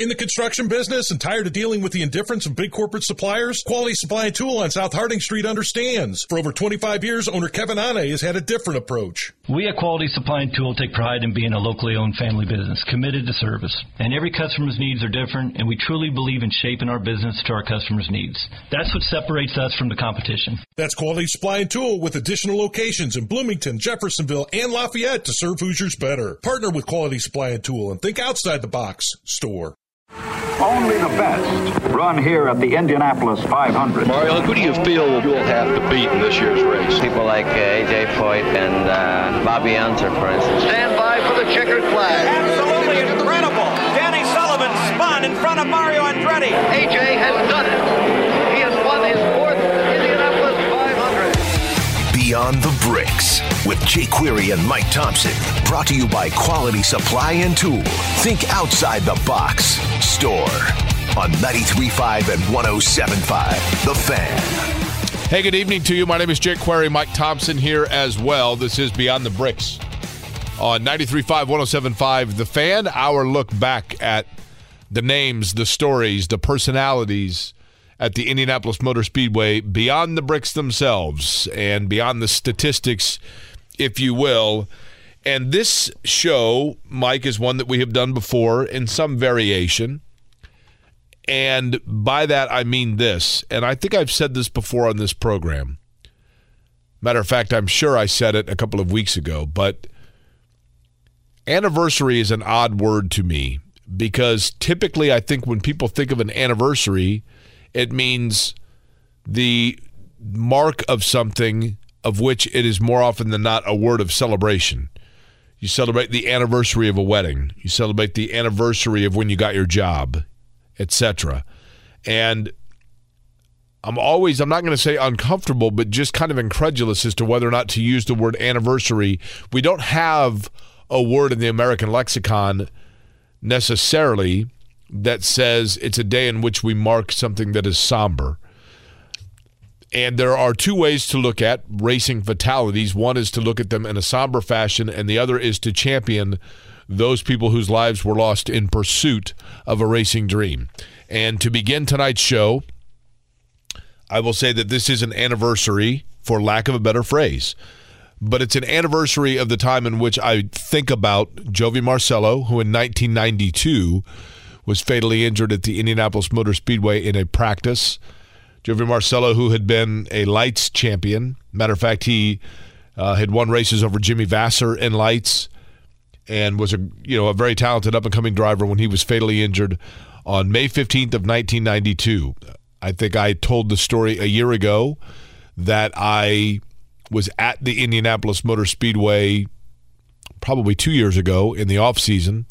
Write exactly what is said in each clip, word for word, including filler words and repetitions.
In the construction business and tired of dealing with the indifference of big corporate suppliers, Quality Supply and Tool on South Harding Street understands. For over twenty-five years, owner Kevin Ane has had a different approach. We at Quality Supply and Tool take pride in being a locally owned family business, committed to service. And every customer's needs are different, and we truly believe in shaping our business to our customers' needs. That's what separates us from the competition. That's Quality Supply and Tool, with additional locations in Bloomington, Jeffersonville, and Lafayette to serve Hoosiers better. Partner with Quality Supply and Tool and think outside the box. Store. Only the best run here at the Indianapolis five hundred. Mario, look, who do you feel you'll have to beat in this year's race? People like uh, A J. Foyt and uh, Bobby Unser, for instance. Stand by for the checkered flag. Absolutely incredible. Danny Sullivan spun in front of Mario Andretti. A J has done it. He has won his fourth Indianapolis five hundred. Beyond the Bricks with Jay Query and Mike Thompson. Brought to you by Quality Supply and Tool. Think outside the box. Store on ninety-three point five and one oh seven point five, The Fan. Hey, good evening to you. My name is Jake Query. Mike Thompson here as well. This is Beyond the Bricks on ninety-three point five, one oh seven point five, The Fan. Our look back at the names, the stories, the personalities at the Indianapolis Motor Speedway, beyond the bricks themselves and beyond the statistics, if you will. And this show, Mike, is one that we have done before in some variation. And by that, I mean this. And I think I've said this before on this program. Matter of fact, I'm sure I said it a couple of weeks ago. But anniversary is an odd word to me, because typically I think when people think of an anniversary, it means the mark of something of which it is more often than not a word of celebration. You celebrate the anniversary of a wedding. You celebrate the anniversary of when you got your job, et cetera. And I'm always, I'm not going to say uncomfortable, but just kind of incredulous as to whether or not to use the word anniversary. We don't have a word in the American lexicon necessarily that says it's a day in which we mark something that is somber. And there are two ways to look at racing fatalities. One is to look at them in a somber fashion, and the other is to champion those people whose lives were lost in pursuit of a racing dream. And to begin tonight's show, I will say that this is an anniversary, for lack of a better phrase. But it's an anniversary of the time in which I think about Jovi Marcello, who in nineteen ninety-two was fatally injured at the Indianapolis Motor Speedway in a practice. Jovi Marcello, who had been a lights champion. Matter of fact, he uh, had won races over Jimmy Vassar in lights, and was a you know a very talented up-and-coming driver when he was fatally injured on May fifteenth of nineteen ninety-two. I think I told the story a year ago that I was at the Indianapolis Motor Speedway probably two years ago in the off-season,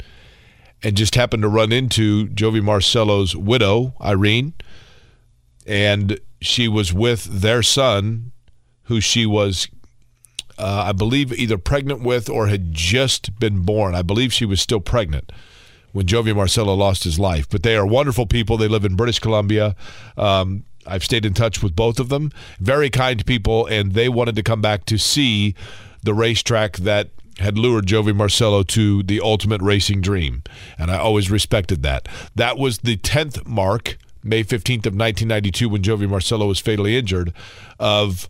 and just happened to run into Jovi Marcello's widow, Irene. And she was with their son, who she was, uh, I believe, either pregnant with or had just been born. I believe she was still pregnant when Jovi Marcello lost his life. But they are wonderful people. They live in British Columbia. Um, I've stayed in touch with both of them. Very kind people, and they wanted to come back to see the racetrack that had lured Jovi Marcello to the ultimate racing dream. And I always respected that. That was the tenth mark, May fifteenth of nineteen ninety-two, when Jovi Marcello was fatally injured, of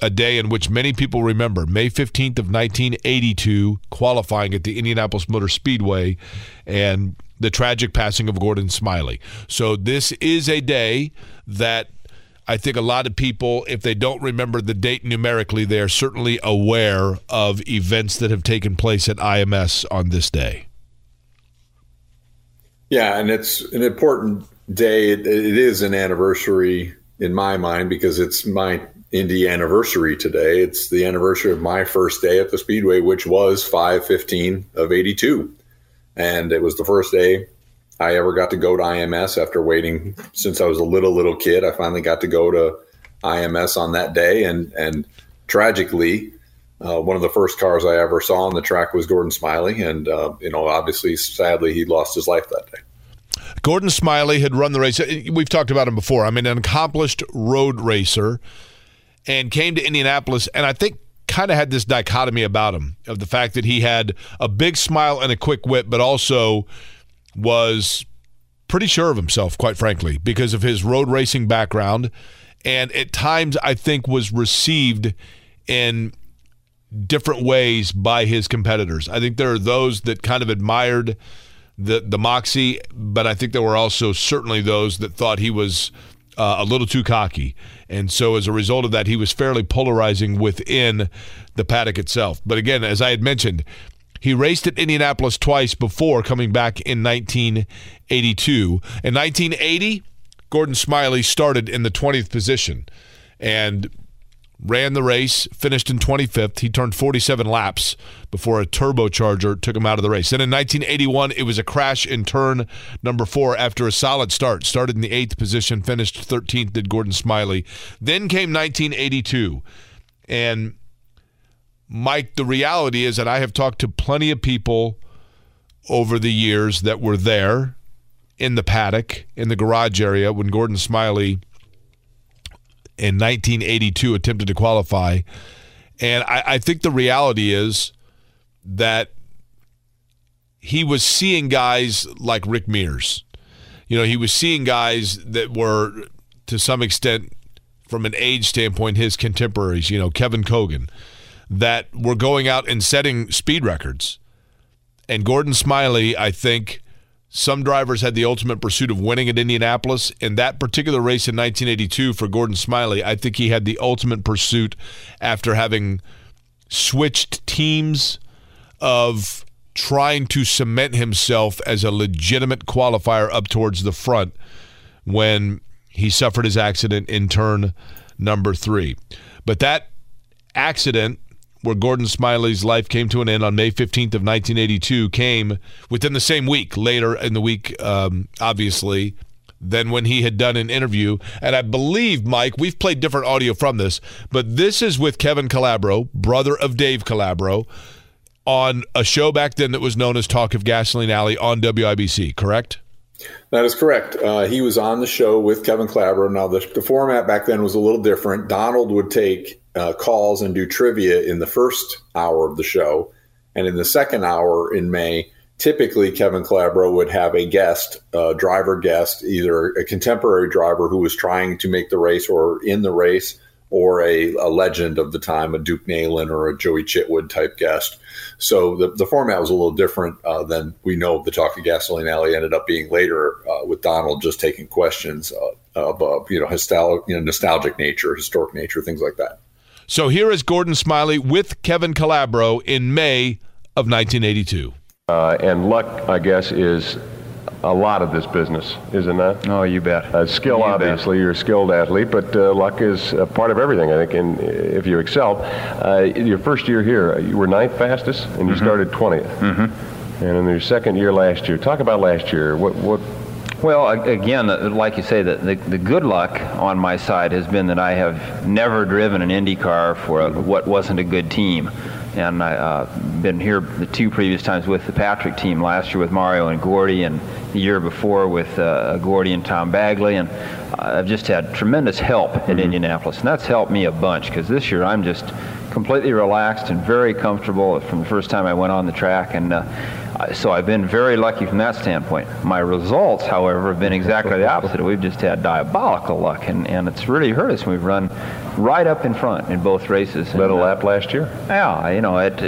a day in which many people remember. May fifteenth of nineteen eighty-two, qualifying at the Indianapolis Motor Speedway, and the tragic passing of Gordon Smiley. So this is a day that I think a lot of people, if they don't remember the date numerically, they are certainly aware of events that have taken place at I M S on this day. Yeah, and it's an important day. It, it is an anniversary in my mind, because it's my Indy anniversary today. It's the anniversary of my first day at the Speedway, which was five fifteen of eighty-two. And it was the first day I ever got to go to I M S after waiting since I was a little, little kid. I finally got to go to I M S on that day. And, and tragically, uh, one of the first cars I ever saw on the track was Gordon Smiley. And, uh, you know, obviously, sadly, he lost his life that day. Gordon Smiley had run the race. We've talked about him before. I mean, an accomplished road racer, and came to Indianapolis, and I think kind of had this dichotomy about him of the fact that he had a big smile and a quick wit, but also was pretty sure of himself, quite frankly, because of his road racing background, and at times I think was received in different ways by his competitors. I think there are those that kind of admired the the moxie, but I think there were also certainly those that thought he was uh, a little too cocky, and so as a result of that, he was fairly polarizing within the paddock itself. But again, as I had mentioned, he raced at Indianapolis twice before coming back in nineteen eighty-two. In nineteen eighty, Gordon Smiley started in the twentieth position and ran the race, finished in twenty-fifth. He turned forty-seven laps before a turbocharger took him out of the race. Then in nineteen eighty-one, it was a crash in turn number four after a solid start. Started in the eighth position, finished thirteenth, did Gordon Smiley. Then came nineteen eighty-two, and Mike, the reality is that I have talked to plenty of people over the years that were there in the paddock, in the garage area, when Gordon Smiley in nineteen eighty-two attempted to qualify. And I, I think the reality is that he was seeing guys like Rick Mears. You know, he was seeing guys that were, to some extent, from an age standpoint, his contemporaries, you know, Kevin Cogan, that were going out and setting speed records. And Gordon Smiley, I think some drivers had the ultimate pursuit of winning at Indianapolis. In that particular race in nineteen eighty-two for Gordon Smiley, I think he had the ultimate pursuit after having switched teams of trying to cement himself as a legitimate qualifier up towards the front when he suffered his accident in turn number three. But that accident, where Gordon Smiley's life came to an end on May fifteenth of nineteen eighty-two, came within the same week, later in the week, um, obviously, than when he had done an interview. And I believe, Mike, we've played different audio from this, but this is with Kevin Calabro, brother of Dave Calabro, on a show back then that was known as Talk of Gasoline Alley on W I B C, correct? That is correct. Uh, he was on the show with Kevin Calabro. Now, the, the format back then was a little different. Donald would take Uh, calls and do trivia in the first hour of the show, and in the second hour in May, typically Kevin Calabro would have a guest, a driver guest, either a contemporary driver who was trying to make the race or in the race, or a, a legend of the time, a Duke Nalen or a Joey Chitwood type guest. So the, the format was a little different uh, than we know the Talk of Gasoline Alley ended up being later, uh, with Donald just taking questions uh, of uh, you know, nostalgic, you know, nostalgic nature, historic nature, things like that. So here is Gordon Smiley with Kevin Calabro in May of nineteen eighty-two. Uh, and luck, I guess, is a lot of this business, isn't it? Oh, you bet. Uh, skill, you obviously, bet. You're a skilled athlete, but uh, luck is a part of everything, I think, and if you excel. Uh, your first year here, you were ninth fastest, and you mm-hmm. started twentieth. Mm-hmm. And in your second year last year, talk about last year. What? what Well, again, like you say, the, the, the good luck on my side has been that I have never driven an Indy car for a, what wasn't a good team. And I've uh, been here the two previous times with the Patrick team, last year with Mario and Gordy, and the year before with uh, Gordy and Tom Bigelow. And I've just had tremendous help at mm-hmm. Indianapolis, and that's helped me a bunch, because this year I'm just completely relaxed and very comfortable from the first time I went on the track. And uh, so I've been very lucky from that standpoint. My results, however, have been exactly the opposite. We've just had diabolical luck, and, and it's really hurt us. We've run right up in front in both races. Led a lap last year? Yeah, you know, it,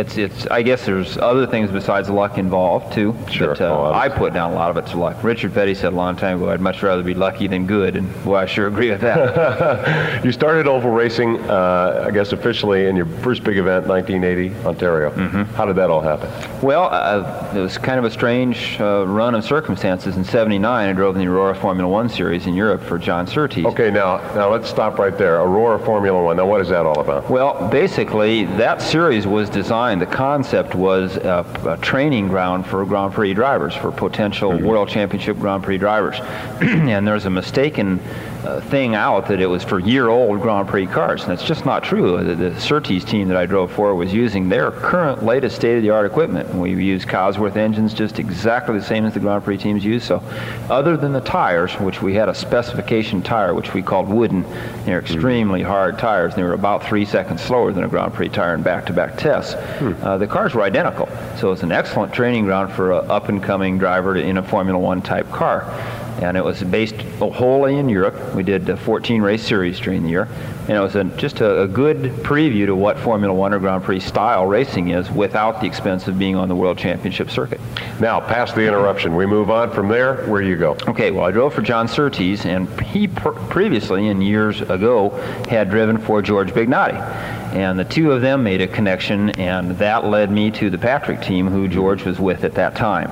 it's, it's. I guess there's other things besides luck involved, too. Sure. But, uh, oh, I put down a lot of it to luck. Richard Petty said a long time ago, I'd much rather be lucky than good, and well, I sure agree with that. You started oval racing, uh, I guess, officially in your first big event, nineteen eighty, Ontario. Mm-hmm. How did that all happen? Well, uh, it was kind of a strange uh, run of circumstances. In seventy-nine, I drove in the Aurora Formula One series in Europe for John Surtees. Okay, now, now let's stop right there. Aurora Formula One. Now, what is that all about? Well, basically, that series was designed, the concept was a, a training ground for Grand Prix drivers, for potential mm-hmm. World Championship Grand Prix drivers. And there's a mistaken uh, thing out that it was for year-old Grand Prix cars, and that's just not true. The, the Surtees team that I drove for was using their current, latest, state-of-the-art equipment. we use Cosworth engines just exactly the same as the Grand Prix teams use. So other than the tires, which we had a specification tire, which we called wooden, they're extremely mm. hard tires, and they were about three seconds slower than a Grand Prix tire in back-to-back tests. Mm. Uh, the cars were identical. So it's an excellent training ground for an up-and-coming driver to, in a Formula One type car. And it was based wholly in Europe. We did a fourteen race series during the year. And it was a, just a, a good preview to what Formula One or Grand Prix style racing is without the expense of being on the World Championship circuit. Now, past the interruption, we move on from there. Where do you go? Okay, well, I drove for John Surtees, and he per- previously, and years ago, had driven for George Bignotti. And the two of them made a connection, and that led me to the Patrick team, who George was with at that time.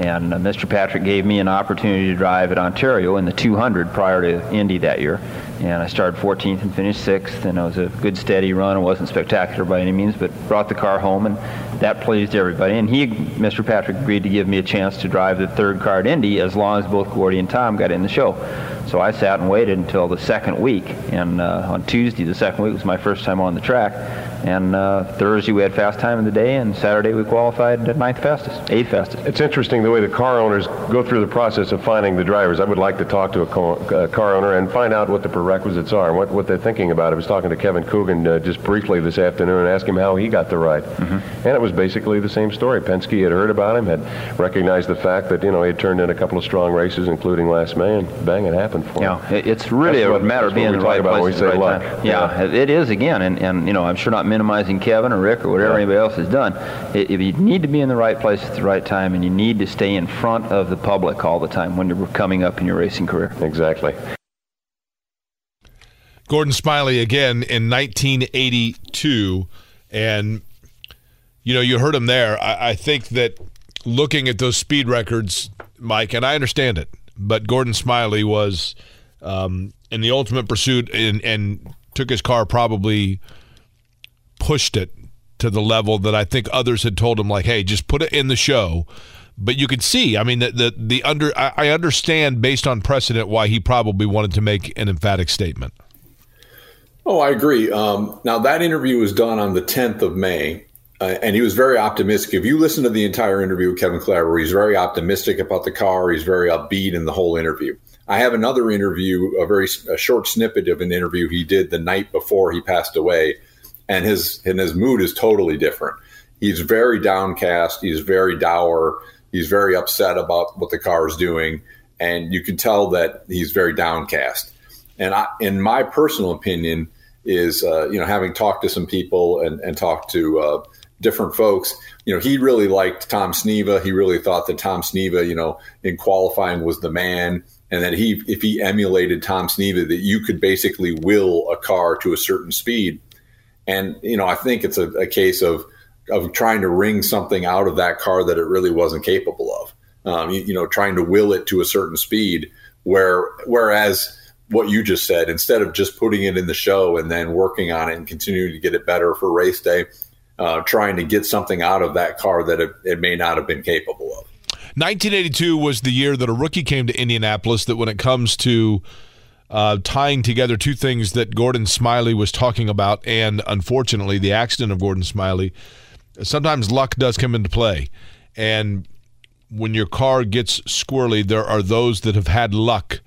And uh, Mister Patrick gave me an opportunity to drive at Ontario in the two hundred prior to Indy that year. And I started fourteenth and finished sixth, and it was a good steady run. It wasn't spectacular by any means, but brought the car home, and that pleased everybody. And he, Mister Patrick, agreed to give me a chance to drive the third car at Indy as long as both Gordy and Tom got in the show. So I sat and waited until the second week, and uh, on Tuesday, the second week was my first time on the track, and uh, Thursday we had fast time of the day, and Saturday we qualified at ninth fastest, eighth fastest. It's interesting the way the car owners go through the process of finding the drivers. I would like to talk to a car owner and find out what the prerequisites are and what, what they're thinking about. I was talking to Kevin Cogan uh, just briefly this afternoon and asked him how he got the ride. Mm-hmm. And it was basically the same story. Penske had heard about him, had recognized the fact that, you know, he had turned in a couple of strong races, including last May, and bang, it happened. Yeah, it's really a matter of being in the right place at the right time. Yeah, it is again, and, and you know, I'm sure not minimizing Kevin or Rick or whatever anybody else has done. It, it, you need to be in the right place at the right time, and you need to stay in front of the public all the time when you're coming up in your racing career. Exactly. Gordon Smiley again in nineteen eighty-two, and you know, you heard him there. I, I think that looking at those speed records, Mike, and I understand it. But Gordon Smiley was um, in the ultimate pursuit and, and took his car, probably pushed it to the level that I think others had told him, like, hey, just put it in the show. But you could see, I mean, the the, the under. I, I understand based on precedent why he probably wanted to make an emphatic statement. Oh, I agree. Um, now, that interview was done on the tenth of May. Uh, and he was very optimistic. If you listen to the entire interview with Kevin Calabro, he's very optimistic about the car. He's very upbeat in the whole interview. I have another interview, a very a short snippet of an interview he did the night before he passed away, and his and his mood is totally different. He's very downcast. He's very dour. He's very upset about what the car is doing, and you can tell that he's very downcast. And I, in my personal opinion, is uh, you know, having talked to some people and and talked to uh, different folks, you know, he really liked Tom Sneva. He really thought that Tom Sneva, you know, in qualifying was the man, and that he, if he emulated Tom Sneva, that you could basically will a car to a certain speed. And, you know, I think it's a, a case of, of trying to wring something out of that car that it really wasn't capable of, um, you, you know, trying to will it to a certain speed where, whereas what you just said, instead of just putting it in the show and then working on it and continuing to get it better for race day, Uh, trying to get something out of that car that it, it may not have been capable of. nineteen eighty-two was the year that a rookie came to Indianapolis that when it comes to uh, tying together two things that Gordon Smiley was talking about and, unfortunately, the accident of Gordon Smiley, sometimes luck does come into play. And when your car gets squirrely, there are those that have had luck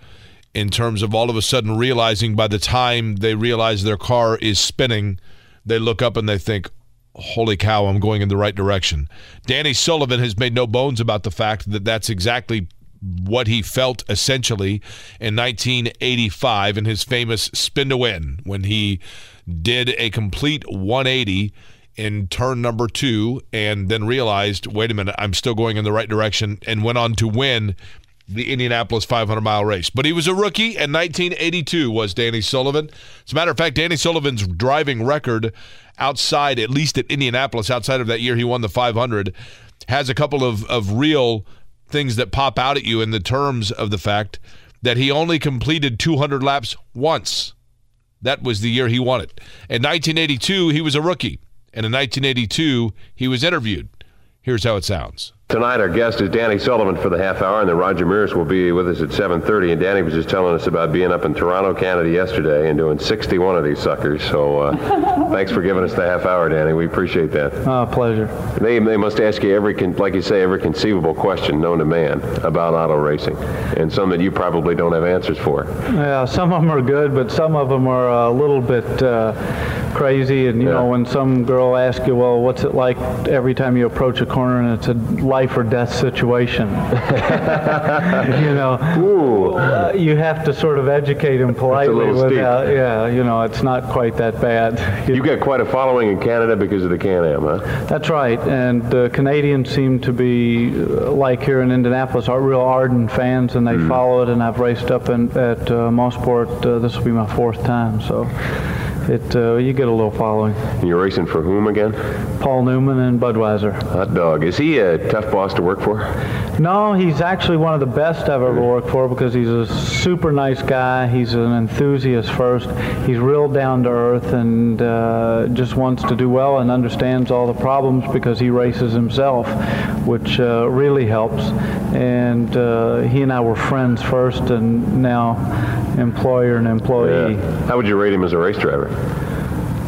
in terms of all of a sudden realizing by the time they realize their car is spinning, they look up and they think, holy cow, I'm going in the right direction. Danny Sullivan has made no bones about the fact that that's exactly what he felt essentially in nineteen eighty-five in his famous spin to win when he did a complete one eighty in turn number two and then realized, wait a minute, I'm still going in the right direction, and went on to win the Indianapolis five hundred mile race. But he was a rookie, and nineteen eighty-two was Danny Sullivan. As a matter of fact, Danny Sullivan's driving record outside, at least at Indianapolis, outside of that year he won the five hundred, has a couple of, of real things that pop out at you in the terms of the fact that he only completed two hundred laps once. That was the year he won it. In nineteen eighty-two, he was a rookie, and in nineteen eighty-two, he was interviewed. Here's how it sounds. Tonight, our guest is Danny Sullivan for the half hour, and then Roger Mears will be with us at seven thirty. And Danny was just telling us about being up in Toronto, Canada yesterday and doing sixty-one of these suckers. So uh, thanks for giving us the half hour, Danny. We appreciate that. Oh, pleasure. They, they must ask you every, con- like you say, every conceivable question known to man about auto racing, and some that you probably don't have answers for. Yeah, some of them are good, but some of them are a little bit uh, crazy. And, you yeah. know, when some girl asks you, well, what's it like every time you approach a corner and it's a life or death situation. You know, Ooh. Uh, you have to sort of educate him politely without, yeah, you know, it's not quite that bad. You've got quite a following in Canada because of the Can-Am, huh? That's right, and the Canadians seem to be, like here in Indianapolis, are real ardent fans, and they mm. follow it, and I've raced up in, at uh, Mossport, uh, this will be my fourth time, so. It uh, you get a little following. And you're racing for whom again? Paul Newman and Budweiser. Hot dog. Is he a tough boss to work for? No, he's actually one of the best I've ever worked for because he's a super nice guy. He's an enthusiast first. He's real down to earth and uh, just wants to do well and understands all the problems because he races himself, which uh, really helps. And uh, he and I were friends first and now employer and employee. Yeah. How would you rate him as a race driver?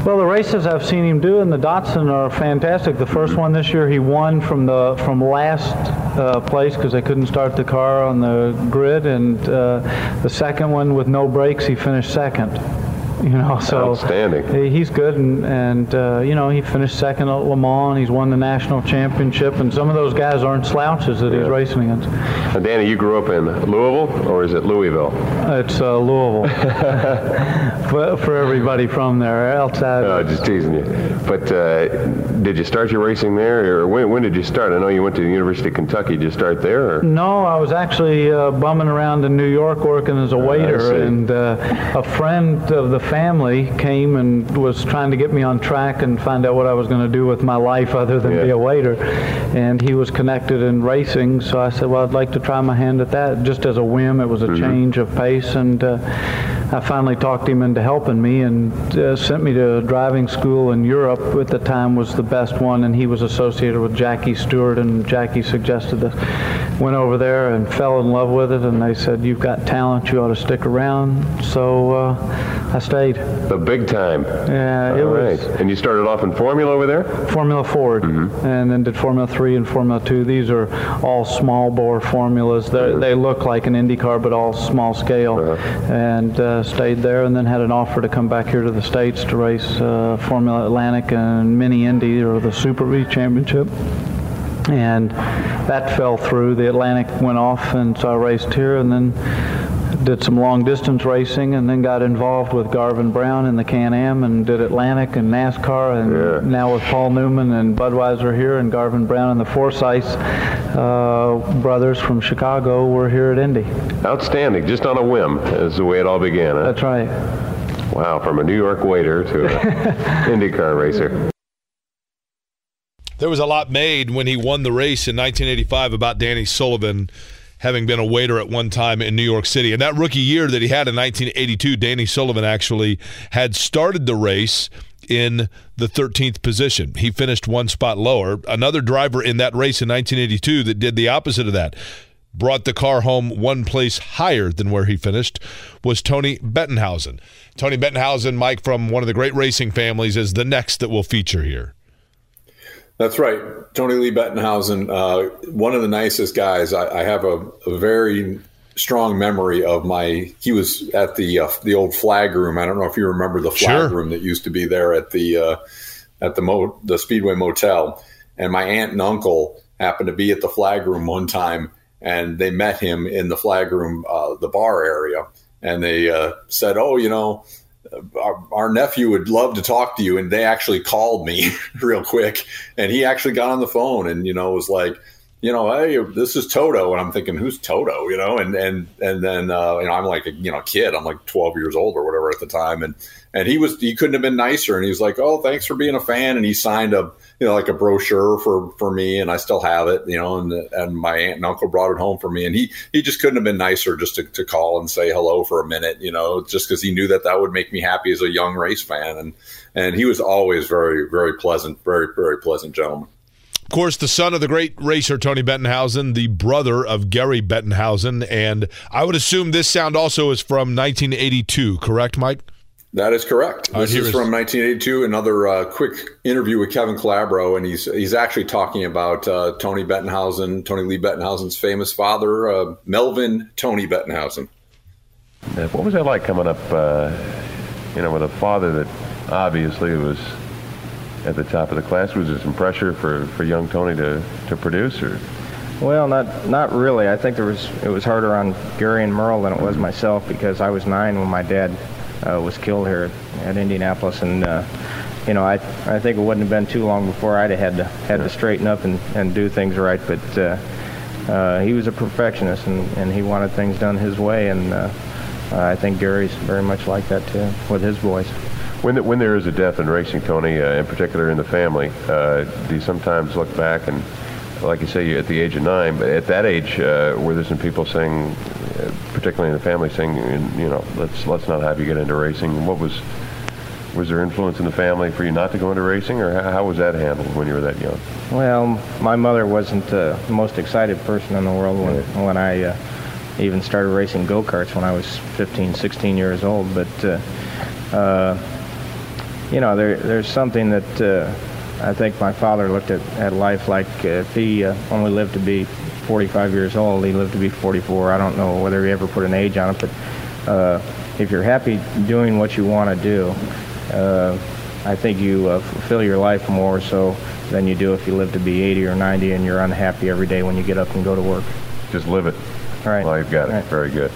Well, the races I've seen him do in the Datsun are fantastic. The first one this year, he won from the from last uh, place because they couldn't start the car on the grid, and uh, the second one with no brakes, he finished second. You know, so outstanding. He, he's good, and, and uh, you know, he finished second at Le Mans. He's won the national championship, and some of those guys aren't slouches that yeah. he's racing against. Now, Danny, you grew up in Louisville, or is it Louisville? It's uh, Louisville. for, for everybody from there, outside. No, just teasing you. But uh, did you start your racing there, or when, when did you start? I know you went to the University of Kentucky. Did you start there? Or? No, I was actually uh, bumming around in New York working as a waiter, uh, and uh, a friend of the family came and was trying to get me on track and find out what I was going to do with my life other than yeah. be a waiter. And he was connected in racing, so I said, well, I'd like to try my hand at that. Just as a whim, it was a mm-hmm. change of pace, and uh, I finally talked him into helping me and uh, sent me to driving school in Europe. At the time was the best one, and he was associated with Jackie Stewart, and Jackie suggested this. Went over there and fell in love with it, and they said, you've got talent, you ought to stick around. So uh, I stayed. The big time. Yeah, it All was. Right. And you started off in Formula over there? Formula Ford, mm-hmm. and then did Formula three and Formula two. These are all small bore formulas. Mm-hmm. They look like an Indy car, but all small scale. Uh-huh. And uh, stayed there, and then had an offer to come back here to the States to race uh, Formula Atlantic and Mini Indy, or the Super V Championship. And that fell through. The Atlantic went off, and so I raced here, and then did some long-distance racing, and then got involved with Garvin Brown in the Can-Am, and did Atlantic and NASCAR, and yeah. now with Paul Newman and Budweiser here, and Garvin Brown and the Forsyth uh, brothers from Chicago were here at Indy. Outstanding. Just on a whim is the way it all began. Huh? That's right. Wow, from a New York waiter to an IndyCar racer. There was a lot made when he won the race in nineteen eighty-five about Danny Sullivan having been a waiter at one time in New York City. And that rookie year that he had in nineteen eighty-two, Danny Sullivan actually had started the race in the thirteenth position. He finished one spot lower. Another driver in that race in nineteen eighty-two that did the opposite of that, brought the car home one place higher than where he finished, was Tony Bettenhausen. Tony Bettenhausen, Mike, from one of the great racing families, is the next that we'll feature here. That's right. Tony Lee Bettenhausen, uh, one of the nicest guys. I, I have a, a very strong memory of my – he was at the uh, the old flag room. I don't know if you remember the flag Sure. room that used to be there at the uh, at the Mo- the Speedway Motel. And my aunt and uncle happened to be at the flag room one time, and they met him in the flag room, uh, the bar area. And they uh, said, oh, you know, Our, our nephew would love to talk to you. And they actually called me real quick, and he actually got on the phone and, you know, was like, you know, hey, this is Toto. And I'm thinking, who's Toto? You know, and, and, and then, uh, you know, I'm like a you know, kid, I'm like twelve years old or whatever at the time. And, and he was, he couldn't have been nicer. And he was like, oh, thanks for being a fan. And he signed a, you know, like a brochure for, for me, and I still have it, you know, and, and my aunt and uncle brought it home for me. And he, he just couldn't have been nicer just to, to call and say hello for a minute, you know, just because he knew that that would make me happy as a young race fan. And, and he was always very, very pleasant, very, very pleasant gentleman. Of course, the son of the great racer Tony Bettenhausen, the brother of Gary Bettenhausen, and I would assume this sound also is from nineteen eighty-two, correct, Mike? That is correct. This is from nineteen eighty-two. Another uh, quick interview with Kevin Calabro, and he's he's actually talking about uh, Tony Bettenhausen, Tony Lee Bettenhausen's famous father, uh, Melvin Tony Bettenhausen. What was that like coming up, uh, you know, with a father that obviously was at the top of the class? Was there some pressure for, for young Tony to, to produce, or? Well, not not really. I think there was it was harder on Gary and Merle than it was myself, because I was nine when my dad Uh, was killed here at Indianapolis, and uh, you know, I I think it wouldn't have been too long before I'd have had to had to straighten up and, and do things right. But uh, uh, he was a perfectionist, and, and he wanted things done his way, and uh, uh, I think Gary's very much like that too with his boys. When the, when there is a death in racing, Tony, uh, in particular in the family, uh, do you sometimes look back and, like you say, you're at the age of nine, but at that age, uh, were there some people saying, particularly in the family, saying, you know, let's let's not have you get into racing? What was, was there influence in the family for you not to go into racing, or how, how was that handled when you were that young? Well, my mother wasn't uh, the most excited person in the world when, yeah. when I uh, even started racing go-karts when I was fifteen, sixteen years old, but, uh, uh, you know, there there's something that... Uh, I think my father looked at, at life like uh, if he uh, only lived to be forty-five years old, he lived to be forty-four. I don't know whether he ever put an age on it, but uh, if you're happy doing what you want to do, uh, I think you uh, fulfill your life more so than you do if you live to be eighty or ninety and you're unhappy every day when you get up and go to work. Just live it. All right. Well, you've got it. Right. Very good.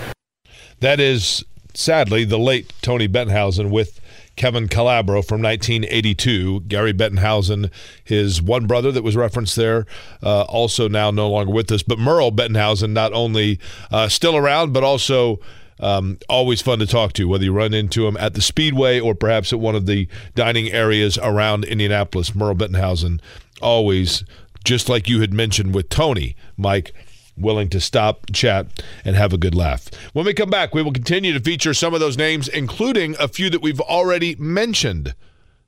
That is, sadly, the late Tony Bettenhausen with Kevin Calabro from nineteen eighty-two. Gary Bettenhausen, his one brother that was referenced there, uh, also now no longer with us. But Merle Bettenhausen, not only uh, still around, but also um, always fun to talk to, whether you run into him at the Speedway or perhaps at one of the dining areas around Indianapolis. Merle Bettenhausen, always, just like you had mentioned with Tony, Mike, willing to stop, chat, and have a good laugh. When we come back, we will continue to feature some of those names, including a few that we've already mentioned,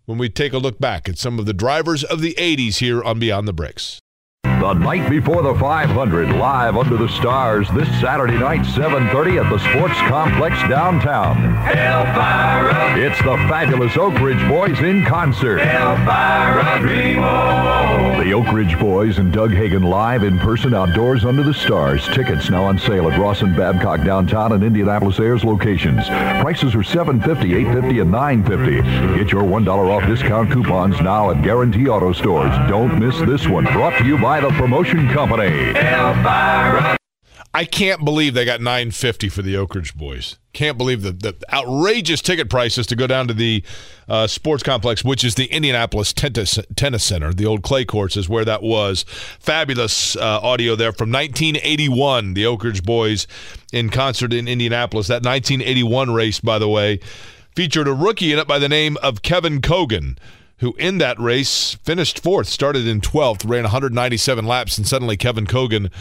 when we take a look back at some of the drivers of the eighties here on Beyond the Bricks. The night before the five hundred, live under the stars, this Saturday night, seven thirty at the Sports Complex downtown. Elvira. It's the fabulous Oak Ridge Boys in concert. Elvira Dreamo. The Oak Ridge Boys and Doug Hagen live in person outdoors under the stars. Tickets now on sale at Ross and Babcock downtown and Indianapolis Airs locations. Prices are seven fifty, eight fifty, and nine fifty. Get your one dollar off discount coupons now at Guarantee Auto Stores. Don't miss this one. Brought to you by the Promotion Company. Elvira. I can't believe they got nine fifty for the Oak Ridge Boys. Can't believe the, the outrageous ticket prices to go down to the uh, sports complex, which is the Indianapolis Tennis, Tennis Center. The old clay courts is where that was. Fabulous uh, audio there from nineteen eighty-one. The Oak Ridge Boys in concert in Indianapolis. That nineteen eighty-one race, by the way, featured a rookie in it by the name of Kevin Cogan, who in that race finished fourth, started in twelfth, ran one hundred ninety-seven laps, and suddenly Kevin Cogan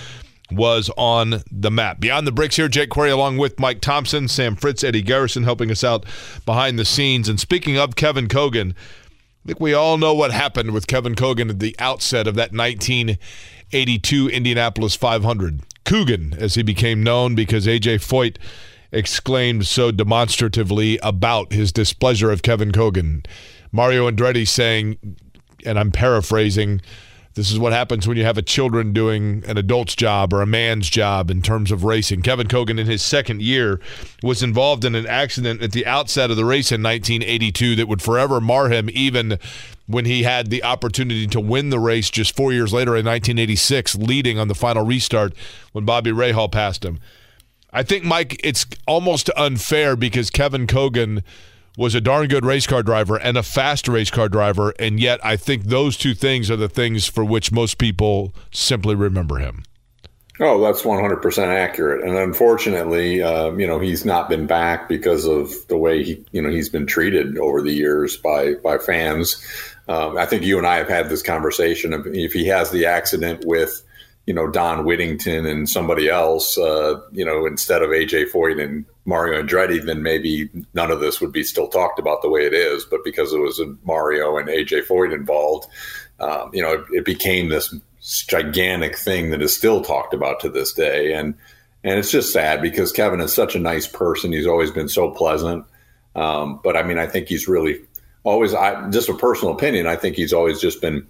was on the map. Beyond the Bricks here, Jake Query along with Mike Thompson, Sam Fritz, Eddie Garrison helping us out behind the scenes. And speaking of Kevin Cogan, I think we all know what happened with Kevin Cogan at the outset of that nineteen eighty-two Indianapolis five hundred. Cogan, as he became known, because A J. Foyt exclaimed so demonstratively about his displeasure of Kevin Cogan. Mario Andretti saying, and I'm paraphrasing, this is what happens when you have a children doing an adult's job or a man's job in terms of racing. Kevin Cogan, in his second year, was involved in an accident at the outset of the race in nineteen eighty-two that would forever mar him, even when he had the opportunity to win the race just four years later in nineteen eighty-six, leading on the final restart when Bobby Rahal passed him. I think, Mike, it's almost unfair because Kevin Cogan was a darn good race car driver and a fast race car driver, and yet I think those two things are the things for which most people simply remember him. Oh, that's one hundred percent accurate. And unfortunately, uh, you know, he's not been back because of the way he, you know, he's been treated over the years by, by fans. Um, I think you and I have had this conversation. If he has the accident with, you know, Don Whittington and somebody else, uh, you know, instead of A J. Foyt and Mario Andretti, then maybe none of this would be still talked about the way it is. But because it was Mario and A J. Foyt involved, um, you know, it, it became this gigantic thing that is still talked about to this day. And and it's just sad because Kevin is such a nice person. He's always been so pleasant. Um, but, I mean, I think he's really always, I, just a personal opinion, I think he's always just been,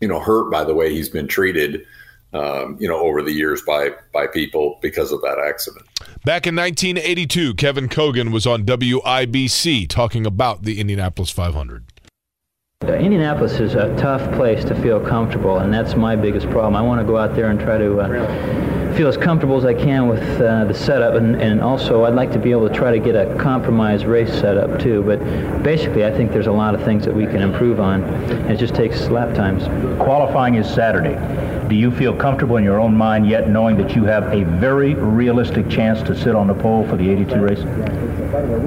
you know, hurt by the way he's been treated, um, you know, over the years by by people because of that accident. Back in nineteen eighty-two, Kevin Cogan was on W I B C talking about the Indianapolis five hundred. Indianapolis is a tough place to feel comfortable, and that's my biggest problem. I want to go out there and try to uh, feel as comfortable as I can with uh, the setup, and, and also I'd like to be able to try to get a compromise race setup too. But basically, I think there's a lot of things that we can improve on, and it just takes lap times. Qualifying is Saturday. Do you feel comfortable in your own mind yet, knowing that you have a very realistic chance to sit on the pole for the eighty-two race?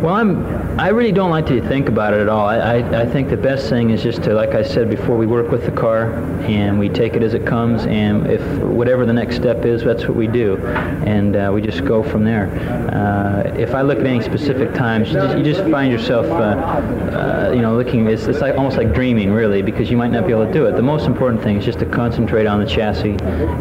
Well, I'm, I really don't like to think about it at all. I, I, I think the best thing is just to, like I said before, we work with the car and we take it as it comes, and if whatever the next step is, that's what we do, and uh, we just go from there. Uh, if I look at any specific times, you just, you just find yourself, uh, uh, you know, looking, it's, it's like almost like dreaming, really, because you might not be able to do it. The most important thing is just to concentrate on the chassis,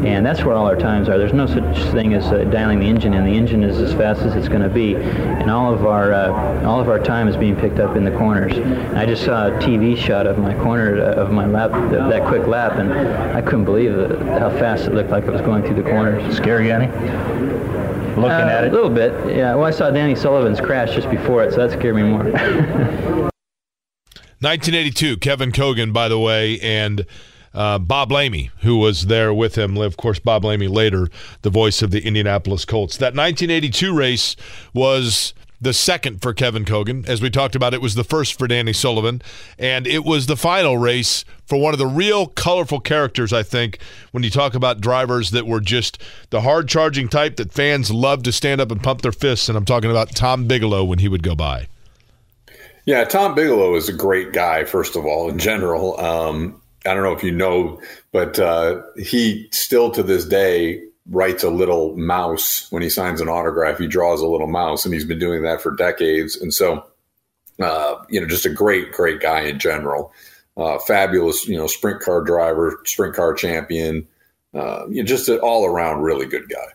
and that's where all our times are. There's no such thing as uh, dialing the engine, and the engine is as fast as it's going to be, and all of our Our, uh, all of our time is being picked up in the corners. And I just saw a T V shot of my corner, uh, of my lap, th- that quick lap, and I couldn't believe it, how fast it looked like it was going through the corners. Scary, Annie? Looking uh, at it? A little bit, yeah. Well, I saw Danny Sullivan's crash just before it, so that scared me more. nineteen eighty-two, Kevin Cogan, by the way, and Uh, Bob Lamey, who was there with him. Of course, Bob Lamey later, the voice of the Indianapolis Colts. That nineteen eighty-two race was the second for Kevin Cogan. As we talked about, it was the first for Danny Sullivan. And it was the final race for one of the real colorful characters, I think, when you talk about drivers that were just the hard-charging type that fans loved to stand up and pump their fists. And I'm talking about Tom Bigelow when he would go by. Yeah, Tom Bigelow is a great guy, first of all, in general. Um I don't know if you know, but uh, he still to this day writes a little mouse. When he signs an autograph, he draws a little mouse, and he's been doing that for decades. And so, uh, you know, just a great, great guy in general. Uh, fabulous, you know, sprint car driver, sprint car champion, uh, you know, just an all-around really good guy.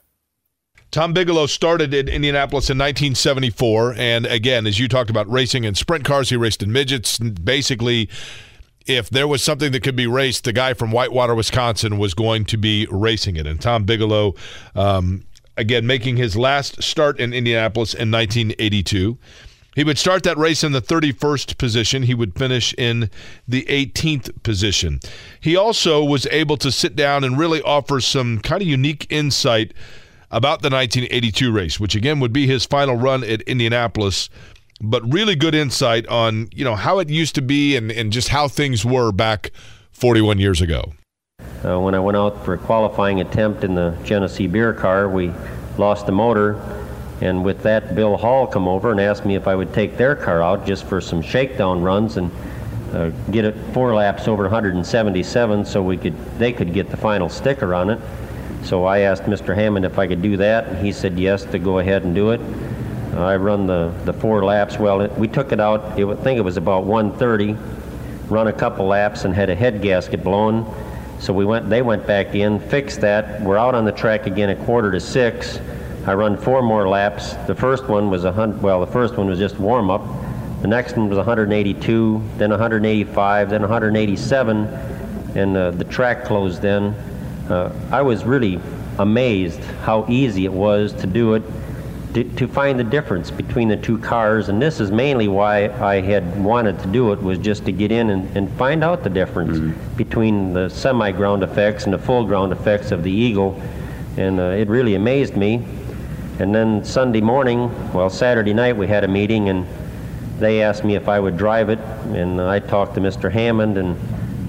Tom Bigelow started in Indianapolis in nineteen seventy-four. And again, as you talked about racing in sprint cars, he raced in midgets, basically. If there was something that could be raced, the guy from Whitewater, Wisconsin was going to be racing it. And Tom Bigelow, um, again, making his last start in Indianapolis in nineteen eighty-two. He would start that race in the thirty-first position. He would finish in the eighteenth position. He also was able to sit down and really offer some kind of unique insight about the nineteen eighty-two race, which again would be his final run at Indianapolis. But really good insight on, you know, how it used to be and, and just how things were back forty-one years ago. Uh, when I went out for a qualifying attempt in the Genesee beer car, we lost the motor. And with that, Bill Hall come over and asked me if I would take their car out just for some shakedown runs and uh, get it four laps over one hundred seventy-seven so we could they could get the final sticker on it. So I asked Mister Hammond if I could do that, and he said yes to go ahead and do it. I run the, the four laps. Well, it, we took it out, it, I think it was about one thirty, run a couple laps and had a head gasket blown. So we went. They went back in, fixed that. We're out on the track again at quarter to six. I run four more laps. The first one was, a hun- well, the first one was just warm up. The next one was one hundred eighty-two, then one hundred eighty-five, then one hundred eighty-seven, and uh, the track closed then. Uh, I was really amazed how easy it was to do it. To find the difference between the two cars, and this is mainly why I had wanted to do it, was just to get in and, and find out the difference mm-hmm. between the semi-ground effects and the full ground effects of the Eagle, and uh, it really amazed me. And then Sunday morning, well, Saturday night, we had a meeting, and they asked me if I would drive it, and I talked to Mister Hammond, and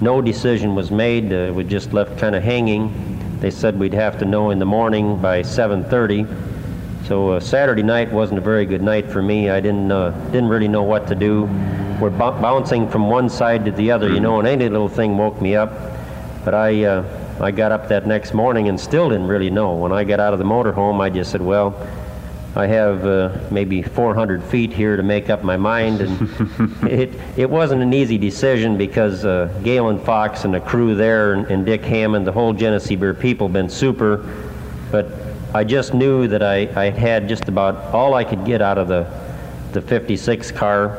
no decision was made. Uh, we just left kind of hanging. They said we'd have to know in the morning by seven thirty. So uh, Saturday night wasn't a very good night for me. I didn't uh, didn't really know what to do. We're b- bouncing from one side to the other, you know, and any little thing woke me up. But I uh, I got up that next morning and still didn't really know. When I got out of the motorhome, I just said, well, I have uh, maybe four hundred feet here to make up my mind, and it it wasn't an easy decision because uh, Galen Fox and the crew there, and, and Dick Hammond, the whole Genesee Beer people, been super. But I just knew that I, I had just about all I could get out of the the fifty-six car,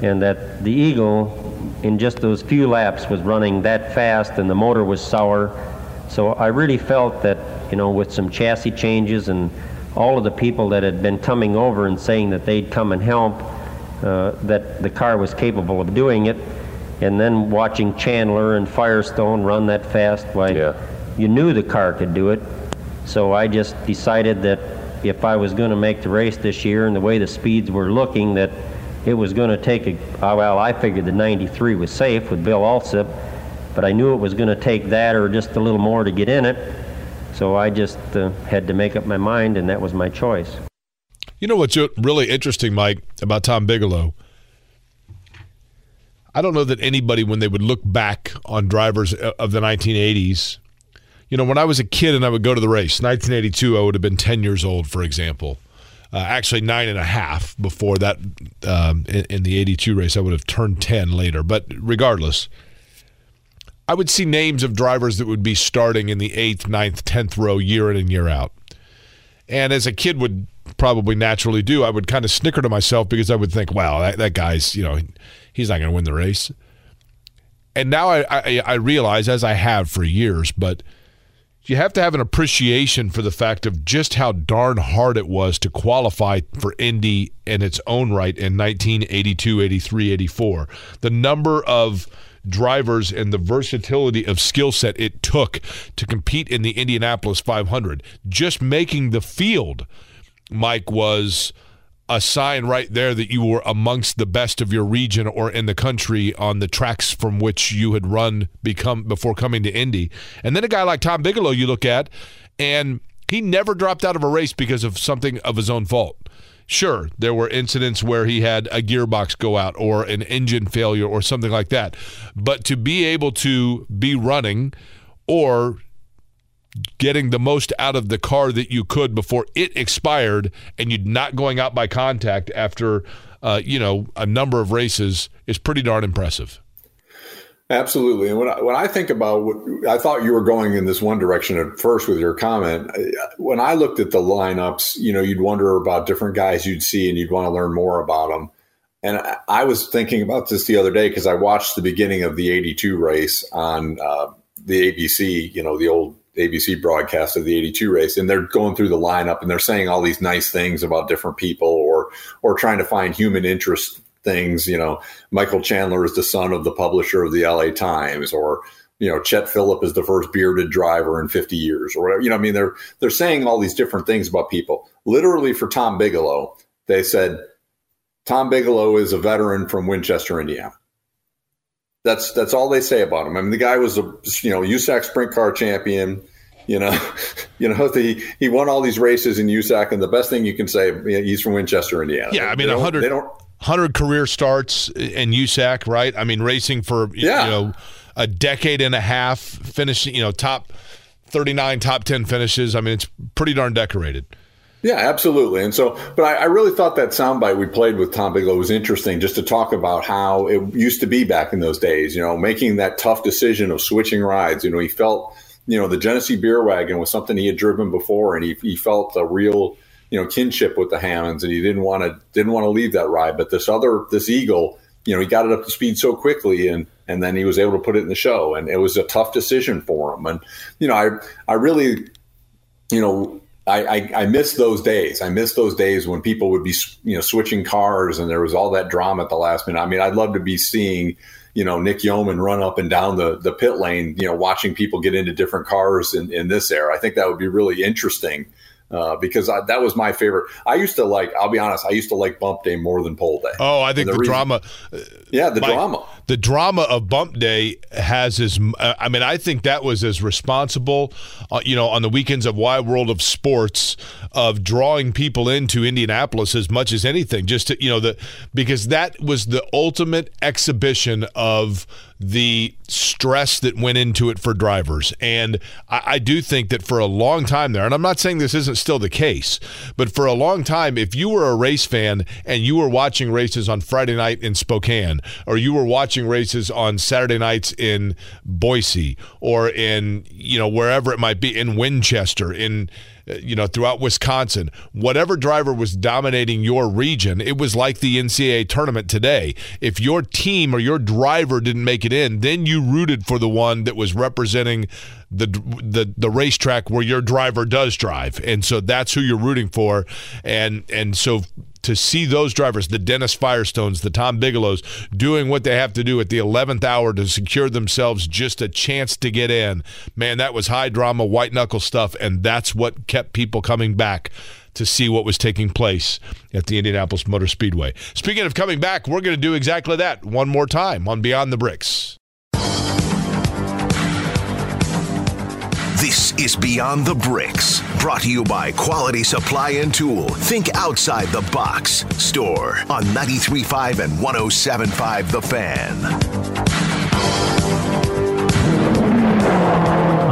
and that the Eagle, in just those few laps, was running that fast, and the motor was sour. So I really felt that, you know, with some chassis changes and all of the people that had been coming over and saying that they'd come and help, uh, that the car was capable of doing it. And then watching Chandler and Firestone run that fast, why, yeah, you knew the car could do it. So I just decided that if I was going to make the race this year, and the way the speeds were looking, that it was going to take a, well, I figured the ninety-three was safe with Bill Alsip, but I knew it was going to take that or just a little more to get in it. So I just uh, had to make up my mind, and that was my choice. You know what's really interesting, Mike, about Tom Bigelow? I don't know that anybody, when they would look back on drivers of the nineteen eighties, you know, when I was a kid and I would go to the race, nineteen eighty-two, I would have been ten years old, for example. Uh, actually, nine and a half before that, um, in, in the eighty-two race. I would have turned ten later, but regardless, I would see names of drivers that would be starting in the eighth, ninth, tenth row year in and year out. And as a kid would probably naturally do, I would kind of snicker to myself because I would think, wow, that, that guy's, you know, he's not going to win the race. And now I, I, I realize, as I have for years, but you have to have an appreciation for the fact of just how darn hard it was to qualify for Indy in its own right in nineteen eighty-two, eighty-three, eighty-four. The number of drivers and the versatility of skill set it took to compete in the Indianapolis five hundred. Just making the field, Mike, was a sign right there that you were amongst the best of your region or in the country on the tracks from which you had run become before coming to Indy. And then a guy like Tom Bigelow you look at, and he never dropped out of a race because of something of his own fault. Sure, there were incidents where he had a gearbox go out or an engine failure or something like that. But to be able to be running or getting the most out of the car that you could before it expired, and you're not going out by contact after uh, you know, a number of races, is pretty darn impressive. Absolutely. And when I, when I think about what, I thought you were going in this one direction at first with your comment. When I looked at the lineups, you know, you'd wonder about different guys you'd see and you'd want to learn more about them. And I, I was thinking about this the other day because I watched the beginning of the eighty-two race on uh, the A B C, you know, the old A B C broadcast of the eighty-two race. And they're going through the lineup and they're saying all these nice things about different people, or, or trying to find human interest things. You know, Michael Chandler is the son of the publisher of the L A Times, or, you know, Chet Phillip is the first bearded driver in fifty years, or whatever. You know, I mean, they're they're saying all these different things about people. Literally for Tom Bigelow, they said Tom Bigelow is a veteran from Winchester, Indiana. That's that's all they say about him. I mean, the guy was a, you know, U S A C sprint car champion. You know, you know, he he won all these races in U S A C, and the best thing you can say, he's from Winchester, Indiana. Yeah, I mean, a hundred. They don't. one hundred career starts in U S A C, right? I mean, racing for, you yeah. know, a decade and a half, finishing, you know, top thirty-nine, top ten finishes. I mean, it's pretty darn decorated. Yeah, absolutely. And so, but I, I really thought that soundbite we played with Tom Bigelow was interesting, just to talk about how it used to be back in those days, you know, making that tough decision of switching rides. You know, he felt, you know, the Genesee Beer Wagon was something he had driven before, and he, he felt a real, you know, kinship with the Hammonds, and he didn't want to didn't want to leave that ride. But this other this Eagle, you know, he got it up to speed so quickly, and and then he was able to put it in the show, and it was a tough decision for him. And you know, I I really, you know, I I, I miss those days. I miss those days when people would be, you know, switching cars, and there was all that drama at the last minute. I mean, I'd love to be seeing, you know, Nick Yeoman run up and down the, the pit lane, you know, watching people get into different cars in, in this era. I think that would be really interesting. Uh, because I, that was my favorite. I used to like, I'll be honest, I used to like Bump Day more than Pole Day. Oh, I think the, the reason, drama. Uh, yeah, the my, drama. The drama of Bump Day has as, uh, I mean, I think that was as responsible, uh, you know, on the weekends of Wide World of Sports, of drawing people into Indianapolis as much as anything. Just, to, you know, the because that was the ultimate exhibition of the stress that went into it for drivers. And I, I do think that for a long time there, and I'm not saying this isn't still the case, but for a long time, if you were a race fan and you were watching races on Friday night in Spokane, or you were watching races on Saturday nights in Boise, or in, you know, wherever it might be, in Winchester, in, you know, throughout Wisconsin, whatever driver was dominating your region, it was like the N C double A tournament today. If your team or your driver didn't make it in, then you rooted for the one that was representing the the the racetrack where your driver does drive. And so that's who you're rooting for. And and so to see those drivers, the Dennis Firestones, the Tom Bigelows, doing what they have to do at the eleventh hour to secure themselves just a chance to get in, man, that was high drama, white knuckle stuff, and that's what kept people coming back to see what was taking place at the Indianapolis Motor Speedway. Speaking of coming back, we're going to do exactly that one more time on Beyond the Bricks. This is Beyond the Bricks, brought to you by Quality Supply and Tool. Think outside the box. Store on ninety-three point five and one oh seven point five The Fan.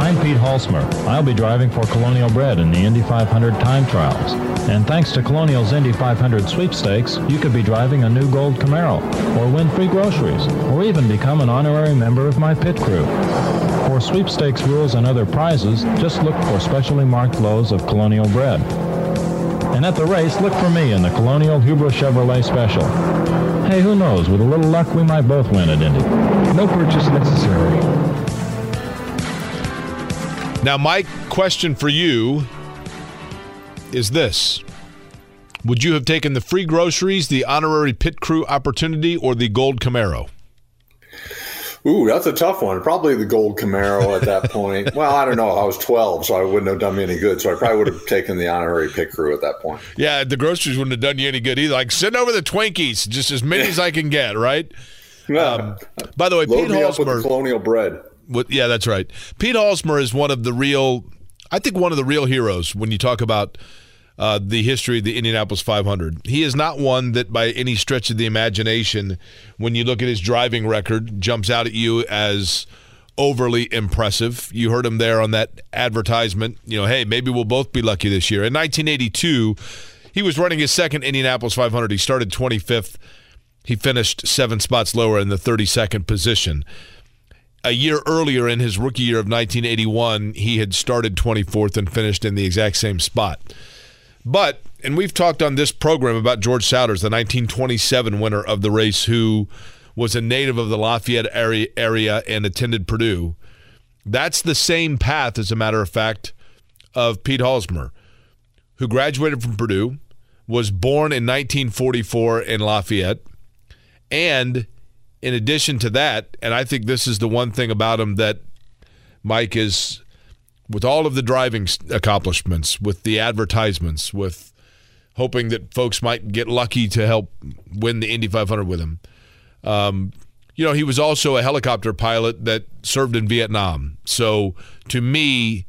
I'm Pete Halsmer. I'll be driving for Colonial Bread in the Indy five hundred time trials. And thanks to Colonial's Indy five hundred sweepstakes, you could be driving a new gold Camaro, or win free groceries, or even become an honorary member of my pit crew. For sweepstakes rules and other prizes, just look for specially marked loaves of Colonial Bread. And at the race, look for me in the Colonial Hubro Chevrolet Special. Hey, who knows? With a little luck, we might both win at Indy. No purchase necessary. Now, my question for you is this. Would you have taken the free groceries, the honorary pit crew opportunity, or the gold Camaro? Ooh, that's a tough one. Probably the gold Camaro at that point. Well, I don't know. I was twelve, so I wouldn't have done me any good. So I probably would have taken the honorary pit crew at that point. Yeah, the groceries wouldn't have done you any good either. Like, send over the Twinkies, just as many as I can get, right? Yeah. Um, by the way, Load Pete me Halsmer. Up with the Colonial Bread. With, yeah, that's right. Pete Halsmer is one of the real, I think one of the real heroes when you talk about uh, the history of the Indianapolis five hundred. He is not one that by any stretch of the imagination, when you look at his driving record, jumps out at you as overly impressive. You heard him there on that advertisement, you know, hey, maybe we'll both be lucky this year. In nineteen eighty-two, he was running his second Indianapolis five hundred. He started twenty-fifth. He finished seven spots lower in the thirty-second position. A year earlier, in his rookie year of nineteen eighty-one, he had started twenty-fourth and finished in the exact same spot. But, and we've talked on this program about George Souders, the nineteen twenty-seven winner of the race, who was a native of the Lafayette area and attended Purdue. That's the same path, as a matter of fact, of Pete Halsmer, who graduated from Purdue, was born in nineteen forty-four in Lafayette, and in addition to that, and I think this is the one thing about him that, Mike, is with all of the driving accomplishments, with the advertisements, with hoping that folks might get lucky to help win the Indy five hundred with him, um, you know, he was also a helicopter pilot that served in Vietnam. So to me,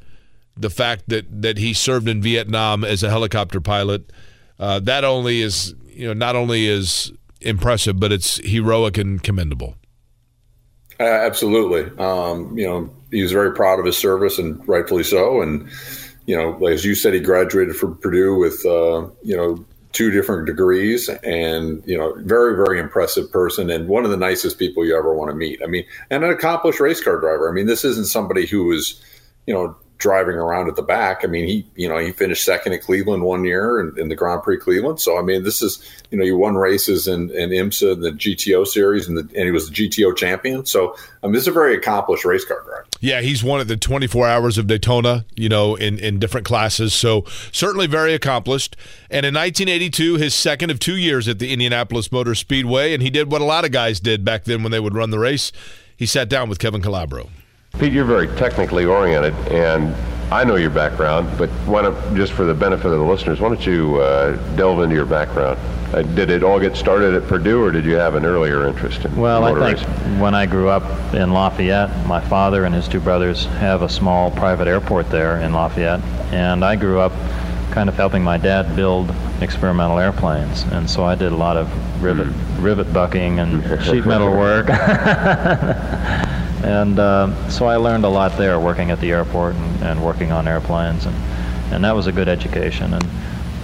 the fact that, that he served in Vietnam as a helicopter pilot, uh, that only is, you know, not only is impressive, but it's heroic and commendable. Uh, absolutely. Um, you know, he was very proud of his service, and rightfully so. And, you know, as you said, he graduated from Purdue with, uh, you know, two different degrees, and, you know, very, very impressive person, and one of the nicest people you ever want to meet. I mean, and an accomplished race car driver. I mean, this isn't somebody who was, you know, driving around at the back. I mean, he, you know, he finished second at Cleveland one year in, in the Grand Prix Cleveland. So, I mean, this is, you know, he won races in, in IMSA, in the G T O series, and, the, and he was the G T O champion. So, I mean, this is a very accomplished race car driver. Yeah, he's won at the twenty-four Hours of Daytona, you know, in, in different classes. So, certainly very accomplished. And in nineteen eighty-two, his second of two years at the Indianapolis Motor Speedway, and he did what a lot of guys did back then when they would run the race. He sat down with Kevin Calabro. Pete, you're very technically oriented, and I know your background, but why don't, just for the benefit of the listeners, why don't you uh, delve into your background? Uh, did it all get started at Purdue, or did you have an earlier interest in well, motor racing? Well, I think when I grew up in Lafayette, my father and his two brothers have a small private airport there in Lafayette, and I grew up kind of helping my dad build experimental airplanes, and so I did a lot of rivet rivet bucking and sheet metal work. And uh, so I learned a lot there, working at the airport and, and working on airplanes, and and that was a good education. And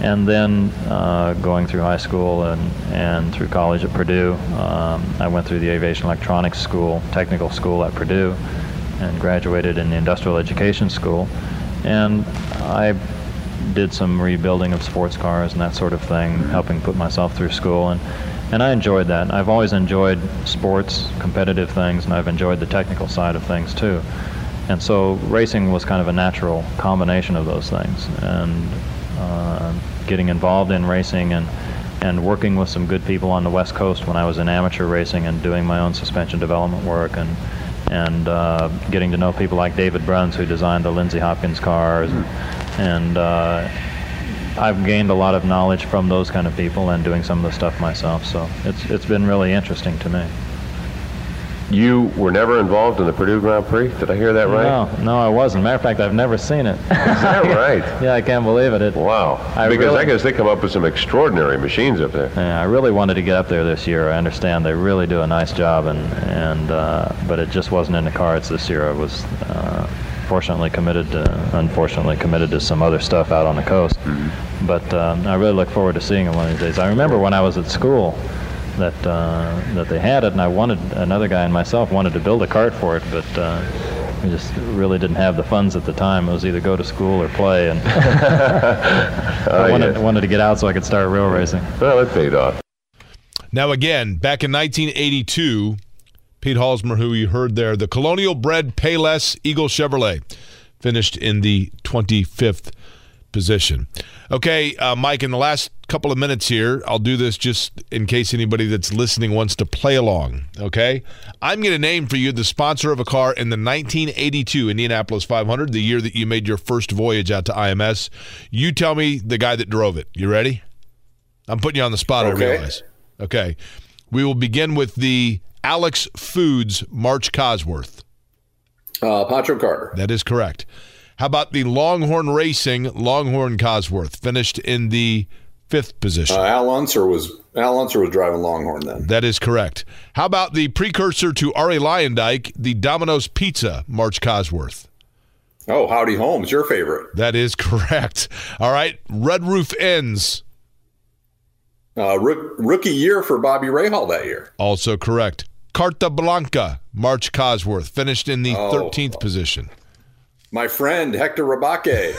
and then uh, going through high school and and through college at Purdue, um, I went through the aviation electronics school, technical school at Purdue, and graduated in the industrial education school, and I did some rebuilding of sports cars and that sort of thing, helping put myself through school, and and I enjoyed that. I've always enjoyed sports, competitive things, and I've enjoyed the technical side of things too, and so racing was kind of a natural combination of those things. And uh, getting involved in racing and and working with some good people on the West Coast when I was in amateur racing and doing my own suspension development work, and and uh, getting to know people like David Bruns, who designed the Lindsey Hopkins cars. Mm-hmm. And uh, I've gained a lot of knowledge from those kind of people and doing some of the stuff myself, so it's it's been really interesting to me. You were never involved in the Purdue Grand Prix? Did I hear that right? No, no, I wasn't. Matter of fact, I've never seen it. Is that right? Yeah, I can't believe it. it wow. I because really, I guess they come up with some extraordinary machines up there. Yeah, I really wanted to get up there this year. I understand they really do a nice job, and and uh, but it just wasn't in the cards this year. I was uh, fortunately committed to, unfortunately committed to some other stuff out on the coast. Mm-hmm. But um, I really look forward to seeing it one of these days. I remember when I was at school, that uh, that they had it, and I wanted, another guy and myself wanted to build a cart for it, but uh, we just really didn't have the funds at the time. It was either go to school or play, and I oh, wanted, yes. wanted to get out so I could start real racing. Well, it paid off. Now again, back in nineteen eighty-two, Pete Halsmer, who you heard there, the Colonial-bred Payless Eagle Chevrolet, finished in the twenty-fifth position. Okay, uh, Mike, in the last couple of minutes here, I'll do this just in case anybody that's listening wants to play along, okay? I'm going to name for you the sponsor of a car in the nineteen eighty-two Indianapolis five hundred, the year that you made your first voyage out to I M S. You tell me the guy that drove it. You ready? I'm putting you on the spot, okay. I realize. Okay. We will begin with the Alex Foods March Cosworth. Uh, Patrick Carter. That is correct. How about the Longhorn Racing Longhorn Cosworth, finished in the fifth position? Uh, Al Unser was Al Unser was driving Longhorn then. That is correct. How about the precursor to Ari Leyendijk, the Domino's Pizza March Cosworth? Oh, Howdy Holmes, your favorite. That is correct. All right, Red Roof Inns. Uh, rook, rookie year for Bobby Rahal that year. Also correct. Carta Blanca March Cosworth, finished in the oh. thirteenth position. My friend, Hector Rabake.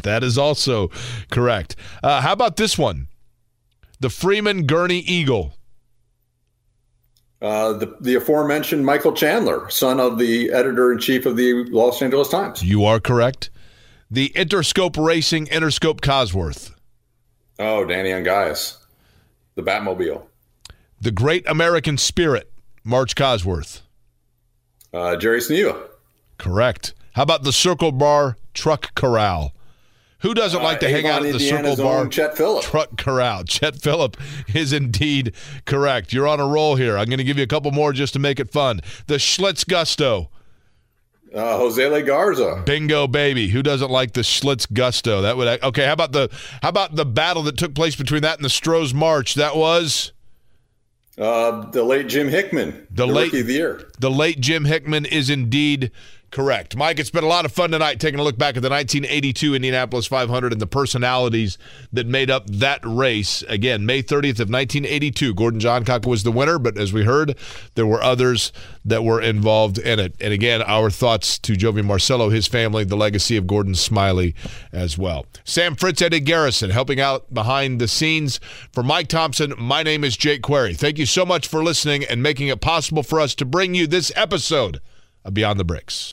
That is also correct. Uh, how about this one? The Freeman Gurney Eagle. Uh, the, the aforementioned Michael Chandler, son of the editor-in-chief of the Los Angeles Times. You are correct. The Interscope Racing Interscope Cosworth. Oh, Danny Angais. The Batmobile. The Great American Spirit, March Cosworth. Uh, Jerry Sneva. Correct. How about the Circle Bar Truck Corral? Who doesn't like to uh, hang out at the Indiana's Circle Bar Chet Truck Corral? Chet Phillip is indeed correct. You're on a roll here. I'm going to give you a couple more just to make it fun. The Schlitz Gusto. Uh, Jose Legarza. Bingo, baby. Who doesn't like the Schlitz Gusto? That would okay. How about the how about the battle that took place between that and the Stroh's March? That was. Uh, the late Jim Hickman, the, the late, rookie of the year. The late Jim Hickman is indeed correct. Mike, it's been a lot of fun tonight taking a look back at the nineteen eighty-two Indianapolis five hundred and the personalities that made up that race. Again, May thirtieth of nineteen eighty-two, Gordon Johncock was the winner, but as we heard, there were others that were involved in it. And again, our thoughts to Jovi Marcello, his family, the legacy of Gordon Smiley as well. Sam Fritz, Eddie Garrison, helping out behind the scenes. For Mike Thompson, my name is Jake Query. Thank you so much for listening and making it possible for us to bring you this episode of Beyond the Bricks.